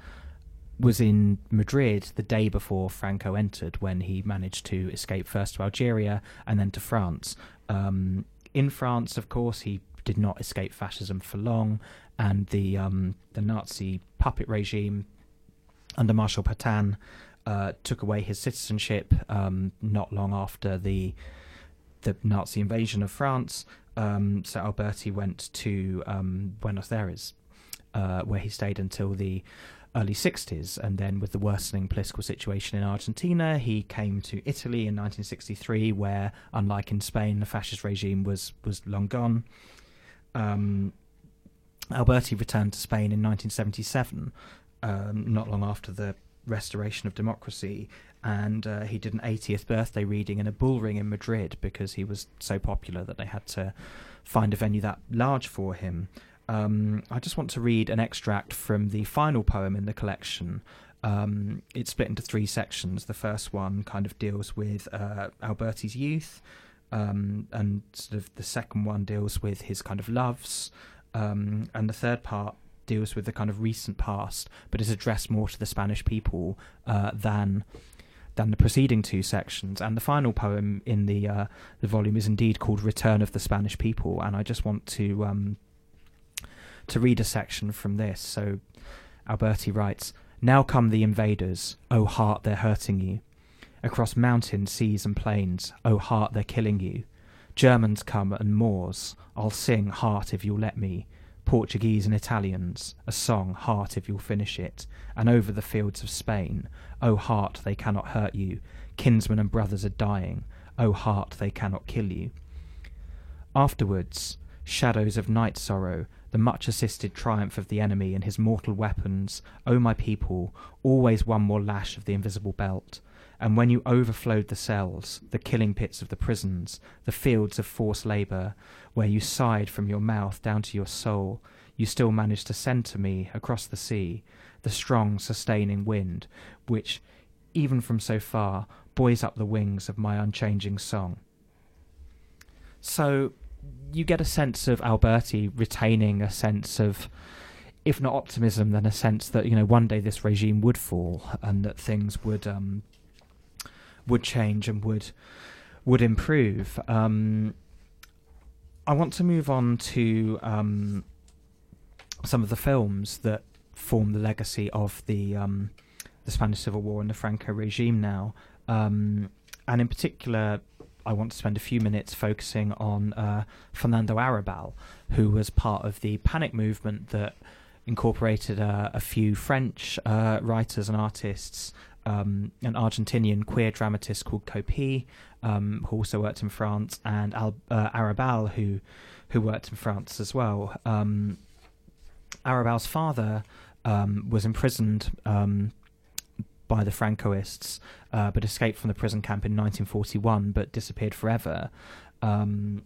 was in Madrid the day before Franco entered, when he managed to escape first to Algeria and then to France. Um, in France, of course, he did not escape fascism for long, and the um, the Nazi puppet regime under Marshal Pétain uh, took away his citizenship um, not long after the the Nazi invasion of France. Um, so Alberti went to um, Buenos Aires, uh, where he stayed until the early sixties, and then with the worsening political situation in Argentina, he came to Italy in nineteen sixty-three, where, unlike in Spain, the fascist regime was was long gone. Um, Alberti returned to Spain in nineteen seventy-seven, um, not long after the restoration of democracy, and uh, he did an eightieth birthday reading in a bullring in Madrid because he was so popular that they had to find a venue that large for him. Um, I just want to read an extract from the final poem in the collection. Um, it's split into three sections. The first one kind of deals with uh, Alberti's youth, um, and sort of the second one deals with his kind of loves, um, and the third part deals with the kind of recent past, but is addressed more to the Spanish people uh, than than the preceding two sections. And the final poem in the uh, the volume is indeed called "Return of the Spanish People," and I just want to. Um, to read a section from this. So Alberti writes, "Now come the invaders, O heart, they're hurting you. Across mountains, seas and plains, O heart, they're killing you. Germans come and Moors, I'll sing, heart, if you'll let me. Portuguese and Italians, a song, heart, if you'll finish it. And over the fields of Spain, O heart, they cannot hurt you. Kinsmen and brothers are dying, O heart, they cannot kill you. Afterwards, shadows of night sorrow, the much-assisted triumph of the enemy and his mortal weapons, O my people, always one more lash of the invisible belt. and when you overflowed the cells, the killing pits of the prisons, the fields of forced labour, where you sighed from your mouth down to your soul, you still managed to send to me, across the sea, the strong, sustaining wind, which, even from so far, buoys up the wings of my unchanging song. So you get a sense of Alberti retaining a sense of, if not optimism, then a sense that, you know, one day this regime would fall and that things would um, would change and would would improve. Um, I want to move on to um, some of the films that form the legacy of the um, the Spanish Civil War and the Franco regime now. Um, and in particular, I want to spend a few minutes focusing on uh, Fernando Arrabal, who was part of the Panic movement that incorporated uh, a few French uh, writers and artists, um, an Argentinian queer dramatist called Coppi, um, who also worked in France, and Al- uh, Arrabal, who who worked in France as well. Um, Arabal's father um, was imprisoned um, by the Francoists, uh, but escaped from the prison camp in nineteen forty-one, but disappeared forever. Um,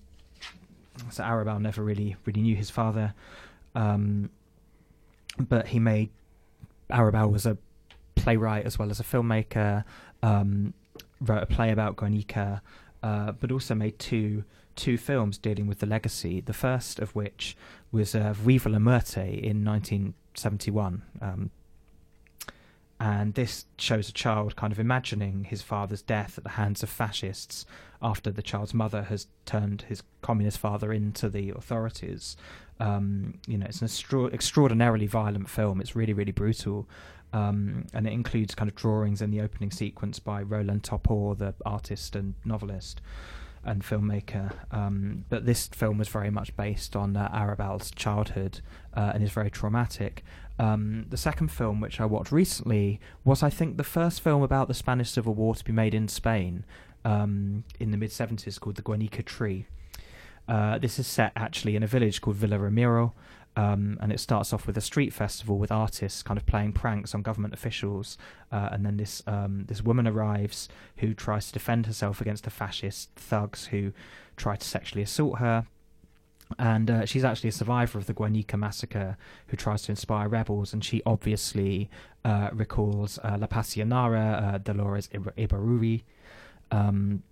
so Arrabal never really really knew his father. Um, but he made... Arrabal was a playwright as well as a filmmaker, um, wrote a play about Guernica, uh, but also made two two films dealing with the legacy, the first of which was uh, Viva la Muerte in nineteen seventy-one. Um, and this shows a child kind of imagining his father's death at the hands of fascists after the child's mother has turned his communist father into the authorities. Um, you know, it's an extra- extraordinarily violent film. It's really, really brutal. Um, and it includes kind of drawings in the opening sequence by Roland Topor, the artist and novelist and filmmaker. Um, but this film was very much based on uh, Arrabal's childhood uh, and is very traumatic. Um, the second film, which I watched recently, was, I think, the first film about the Spanish Civil War to be made in Spain um, in the mid-seventies, called The Guernica Tree. Uh, this is set actually in a village called Villa Ramiro, um, and it starts off with a street festival with artists kind of playing pranks on government officials, uh, and then this um, this woman arrives who tries to defend herself against the fascist thugs who try to sexually assault her. And uh, she's actually a survivor of the Guernica massacre who tries to inspire rebels, and she obviously uh, recalls uh, La Pasionara, uh, Dolores Ibarruri, um,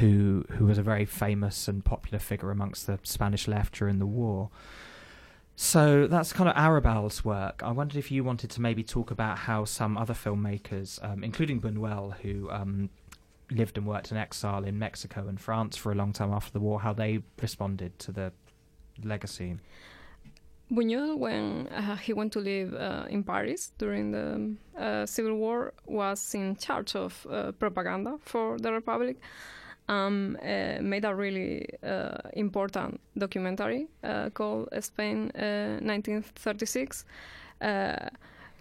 who who was a very famous and popular figure amongst the Spanish left during the war. So that's kind of Arrabal's work. I wondered if you wanted to maybe talk about how some other filmmakers, um, including Buñuel, who... Um, lived and worked in exile in Mexico and France for a long time after the war, how they responded to the legacy. Buñuel, when uh, he went to live uh, in Paris during the uh, Civil War, was in charge of uh, propaganda for the Republic, um, uh, made a really uh, important documentary uh, called Spain uh, nineteen thirty-six, uh,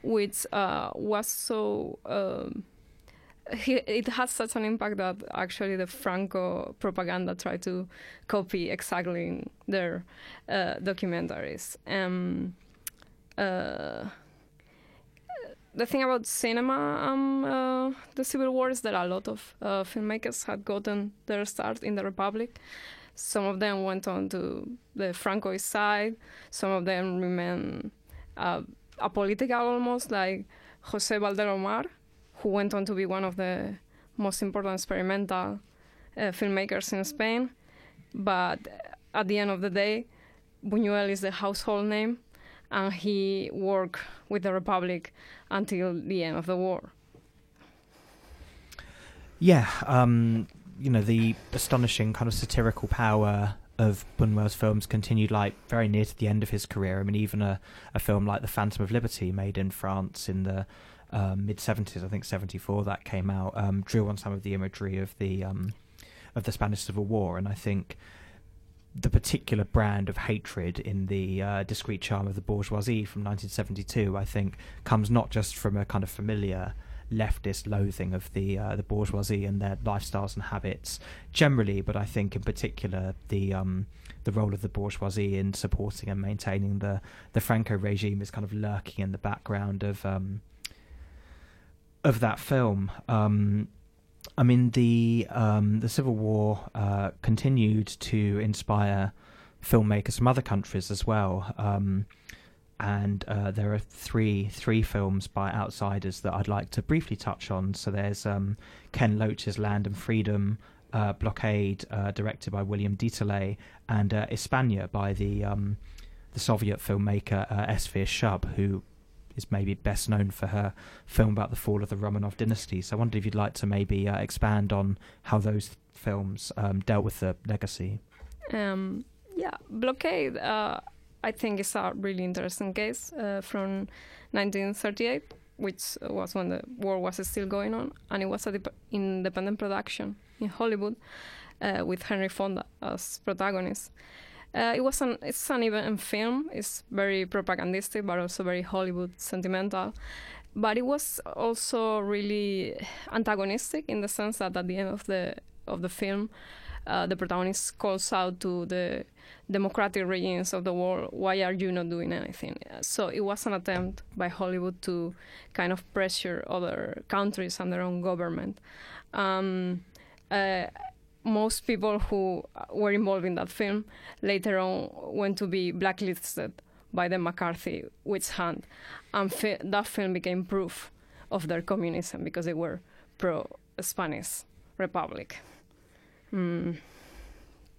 which uh, was so... Um, He, it has such an impact that actually the Franco propaganda tried to copy exactly in their uh, documentaries. Um, uh, the thing about cinema and um, uh, the Civil War is that a lot of uh, filmmakers had gotten their start in the Republic. Some of them went on to the Francoist side. Some of them remain uh, apolitical almost, like José Valderomar, who went on to be one of the most important experimental uh, filmmakers in Spain. But at the end of the day, Buñuel is the household name, and he worked with the Republic until the end of the war. Yeah, um, you know, the astonishing kind of satirical power of Buñuel's films continued like very near to the end of his career. I mean, even a, a film like The Phantom of Liberty, made in France in the Uh, mid-seventies, I think seventy-four, that came out, um, drew on some of the imagery of the um, of the Spanish Civil War, and I think the particular brand of hatred in the uh, discreet charm of the bourgeoisie from nineteen seventy-two, I think, comes not just from a kind of familiar leftist loathing of the uh, the bourgeoisie and their lifestyles and habits generally, but I think in particular the um, the role of the bourgeoisie in supporting and maintaining the the Franco regime is kind of lurking in the background of um, of that film. Um, I mean, the um, the Civil War uh, continued to inspire filmmakers from other countries as well. Um, and uh, there are three three films by outsiders that I'd like to briefly touch on. So there's um, Ken Loach's Land and Freedom, uh, Blockade, uh, directed by William Dieterle, and uh, Hispania by the um, the Soviet filmmaker uh, Esfir Shub, who is maybe best known for her film about the fall of the Romanov dynasty. So I wondered if you'd like to maybe uh, expand on how those films um, dealt with the legacy. Um, yeah, Blockade, uh, I think, is a really interesting case uh, from nineteen thirty-eight, which was when the war was still going on, and it was an dep- independent production in Hollywood uh, with Henry Fonda as protagonist. Uh, it was an it's an event film. It's very propagandistic, but also very Hollywood sentimental. But it was also really antagonistic in the sense that at the end of the of the film, uh, the protagonist calls out to the democratic regimes of the world, "Why are you not doing anything?" So it was an attempt by Hollywood to kind of pressure other countries and their own government. Um, uh, Most people who were involved in that film later on went to be blacklisted by the McCarthy witch hunt, and fi- that film became proof of their communism because they were pro-Spanish Republic. Mm.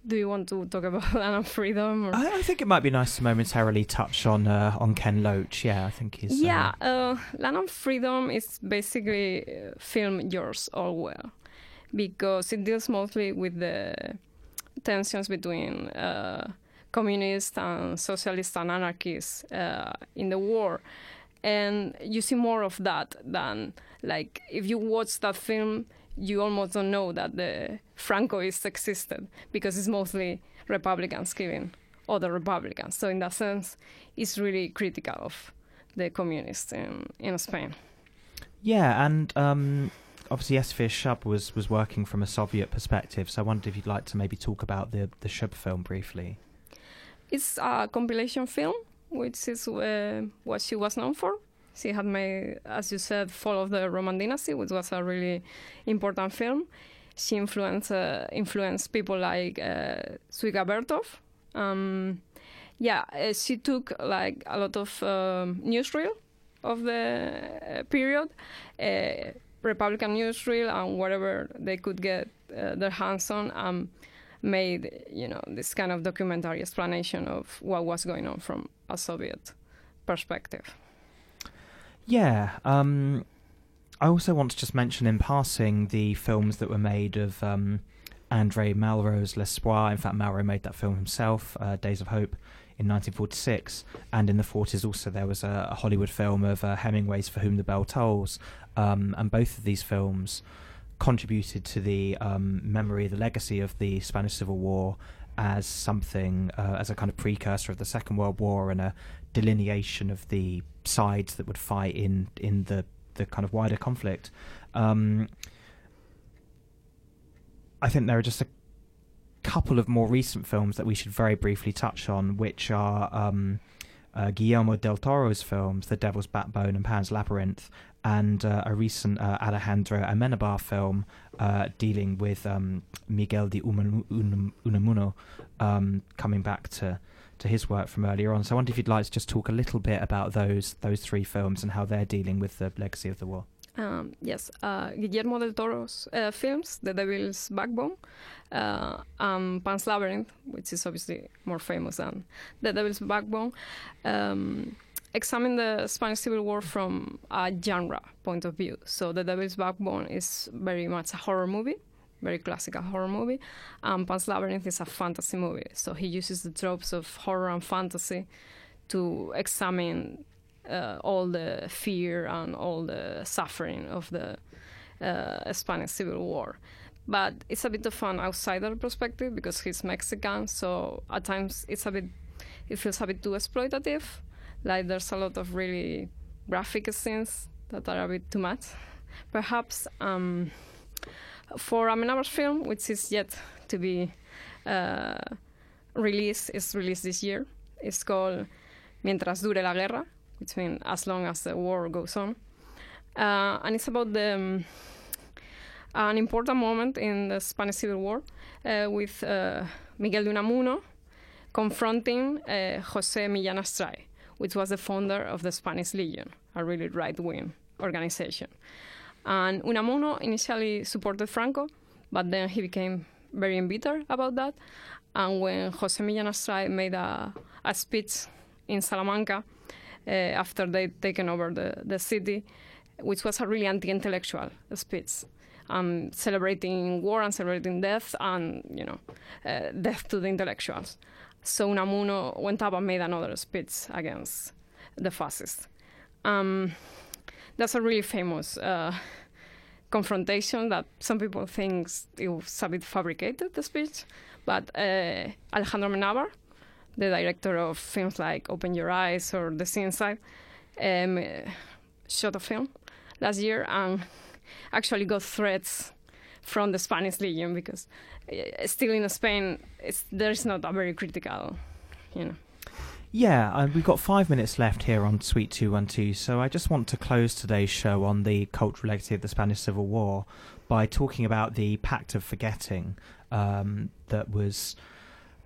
Do you want to talk about Land and Freedom? Or? I, I think it might be nice to momentarily touch on uh, on Ken Loach. Yeah, I think he's. Yeah, uh, uh, Land and Freedom is basically uh, film George Orwell, because it deals mostly with the tensions between uh, communists and socialists and anarchists uh, in the war. And you see more of that than, like, if you watch that film, you almost don't know that the Francoists existed, because it's mostly Republicans giving other Republicans. So in that sense, it's really critical of the communists in, in Spain. Yeah, and... Um... Obviously, Esfir Shub was, was working from a Soviet perspective, so I wondered if you'd like to maybe talk about the, the Shub film briefly. It's a compilation film, which is uh, what she was known for. She had made, as you said, Fall of the Roman Dynasty, which was a really important film. She influenced, uh, influenced people like uh, Zwiga Bertov. Um, yeah, uh, she took like a lot of um, newsreel of the uh, period. Uh, Republican newsreel and whatever they could get uh, their hands on, um, made, you know, this kind of documentary explanation of what was going on from a Soviet perspective. Yeah. Um, I also want to just mention in passing the films that were made of um, André Malraux's L'Espoir. In fact, Malraux made that film himself, uh, Days of Hope, in nineteen forty-six, and in the forties also there was a, a Hollywood film of uh, Hemingway's For Whom the Bell Tolls, um, and both of these films contributed to the um, memory, the legacy of the Spanish Civil War as something, uh, as a kind of precursor of the Second World War and a delineation of the sides that would fight in, in the, the kind of wider conflict. Um, I think there are just a couple of more recent films that we should very briefly touch on, which are um, uh, Guillermo del Toro's films, The Devil's Backbone and Pan's Labyrinth, and uh, a recent uh, Alejandro Amenabar film uh, dealing with um, Miguel de Unamuno, um, coming back to, to his work from earlier on. So I wonder if you'd like to just talk a little bit about those, those three films and how they're dealing with the legacy of the war. Um, yes, uh, Guillermo del Toro's uh, films, The Devil's Backbone, uh, um, Pan's Labyrinth, which is obviously more famous than The Devil's Backbone, um, examine the Spanish Civil War from a genre point of view. So The Devil's Backbone is very much a horror movie, very classical horror movie, and Pan's Labyrinth is a fantasy movie. So he uses the tropes of horror and fantasy to examine Uh, all the fear and all the suffering of the uh, Spanish Civil War. But it's a bit of an outsider perspective because he's Mexican, so at times it's a bit, it feels a bit too exploitative. Like there's a lot of really graphic scenes that are a bit too much, perhaps. Um, for Amenabar's film, which is yet to be uh, released, is released this year. It's called Mientras Dure la Guerra, which means as long as the war goes on. Uh, and it's about the um, an important moment in the Spanish Civil War uh, with uh, Miguel de Unamuno confronting uh, José Millán Astray, which was the founder of the Spanish Legion, a really right-wing organization. And Unamuno initially supported Franco, but then he became very embittered about that. And when José Millán Astray made a, a speech in Salamanca uh, after they'd taken over the, the city, which was a really anti-intellectual speech, um, celebrating war and celebrating death and, you know, uh, death to the intellectuals. So Unamuno went up and made another speech against the fascists. Um, that's a really famous uh, confrontation that some people think it was a bit fabricated, the speech. But uh, Alejandro Amenábar, the director of films like Open Your Eyes or The Sea Inside, um, shot a film last year and actually got threats from the Spanish Legion because uh, still in Spain, it's, there's not a very critical, you know. Yeah, uh, we've got five minutes left here on Suite two twelve, so I just want to close today's show on the cultural legacy of the Spanish Civil War by talking about the Pact of Forgetting um, that was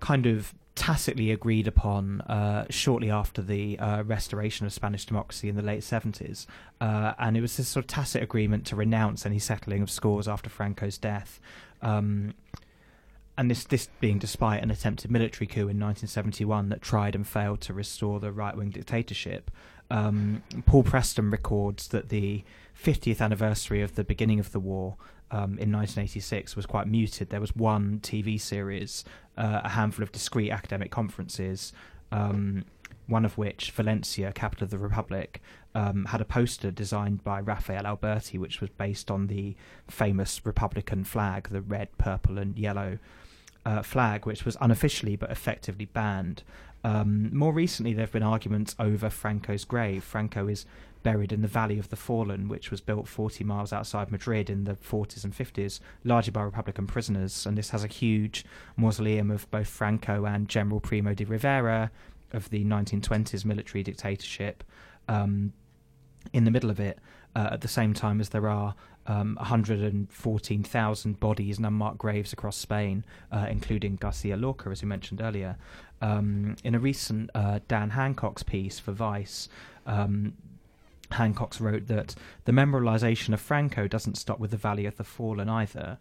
kind of tacitly agreed upon uh, shortly after the uh, restoration of Spanish democracy in the late seventies. Uh, and it was this sort of tacit agreement to renounce any settling of scores after Franco's death. Um, and this, this being despite an attempted military coup in nineteen seventy-one that tried and failed to restore the right-wing dictatorship. Um, Paul Preston records that the fiftieth anniversary of the beginning of the war Um, in nineteen eighty-six was quite muted. There was one T V series, uh, a handful of discrete academic conferences, um, one of which, Valencia, capital of the Republic, um, had a poster designed by Rafael Alberti, which was based on the famous Republican flag, the red, purple and yellow uh, flag, which was unofficially but effectively banned. Um, more recently, there have been arguments over Franco's grave. Franco is buried in the Valley of the Fallen, which was built forty miles outside Madrid in the forties and fifties, largely by Republican prisoners. And this has a huge mausoleum of both Franco and General Primo de Rivera of the nineteen twenties military dictatorship um, in the middle of it, uh, at the same time as there are um, one hundred fourteen thousand bodies and unmarked graves across Spain, uh, including García Lorca, as we mentioned earlier. Um, in a recent uh, Dan Hancock's piece for Vice, um, Hancock wrote that the memorialization of Franco doesn't stop with the Valley of the Fallen either.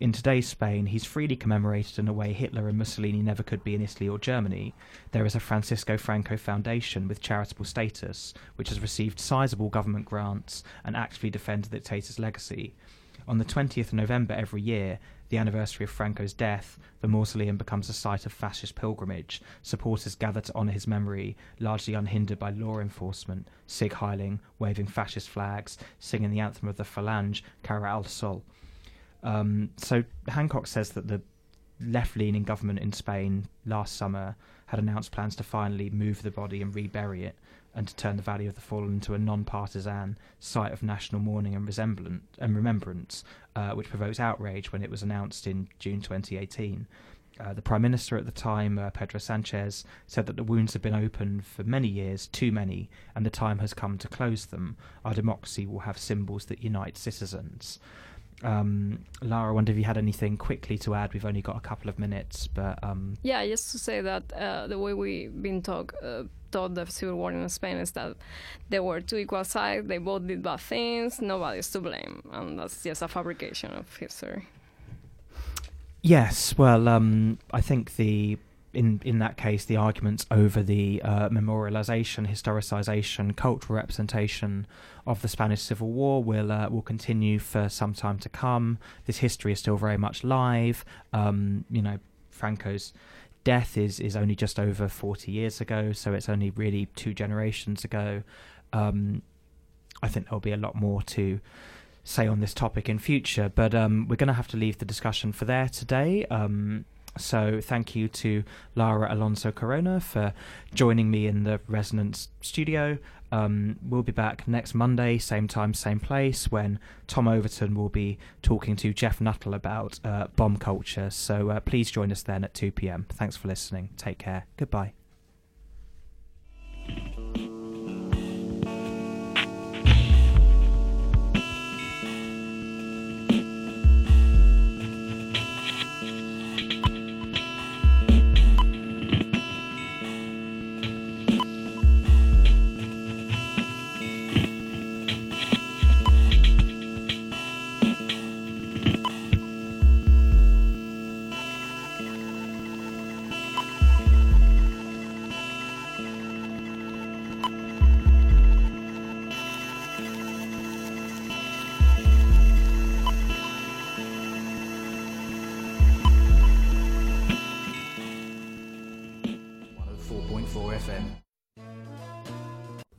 In today's Spain, he's freely commemorated in a way Hitler and Mussolini never could be in Italy or Germany. There is a Francisco Franco Foundation with charitable status, which has received sizable government grants and actively defends the dictator's legacy. On the twentieth of November every year, the anniversary of Franco's death, the mausoleum becomes a site of fascist pilgrimage. Supporters gather to honour his memory, largely unhindered by law enforcement, sig heiling, waving fascist flags, singing the anthem of the Falange, Cara al Sol. Um, so Hancock says that the left-leaning government in Spain last summer had announced plans to finally move the body and rebury it, and to turn the Valley of the Fallen into a non-partisan site of national mourning and, resemblance, and remembrance, uh, which provoked outrage when it was announced in June twenty eighteen. Uh, the Prime Minister at the time, uh, Pedro Sanchez, said that the wounds have been open for many years, too many, and the time has come to close them. Our democracy will have symbols that unite citizens. Um, Lara, I wonder if you had anything quickly to add. We've only got a couple of minutes, but um... yeah, just to say that uh, the way we've been talk, uh, taught the civil war in Spain is that there were two equal sides, they both did bad things, nobody's to blame, and that's just a fabrication of history. Yes, well, um, I think the in in that case the arguments over the uh, memorialization, historicization, cultural representation of the Spanish Civil War will uh, will continue for some time to come. This history is still very much live. Um, you know, Franco's death is is only just over forty years ago, so it's only really two generations ago. Um, I think there'll be a lot more to say on this topic in future, but um, we're going to have to leave the discussion for there today. Um, So thank you to Lara Alonso Corona for joining me in the Resonance studio. Um, we'll be back next Monday, same time, same place, when Tom Overton will be talking to Jeff Nuttall about uh, bomb culture. So uh, please join us then at two p.m. Thanks for listening. Take care. Goodbye.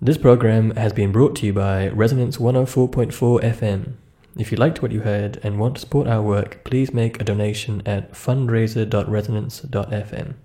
This program has been brought to you by Resonance one oh four point four F M. If you liked what you heard and want to support our work, please make a donation at fundraiser dot resonance dot f m.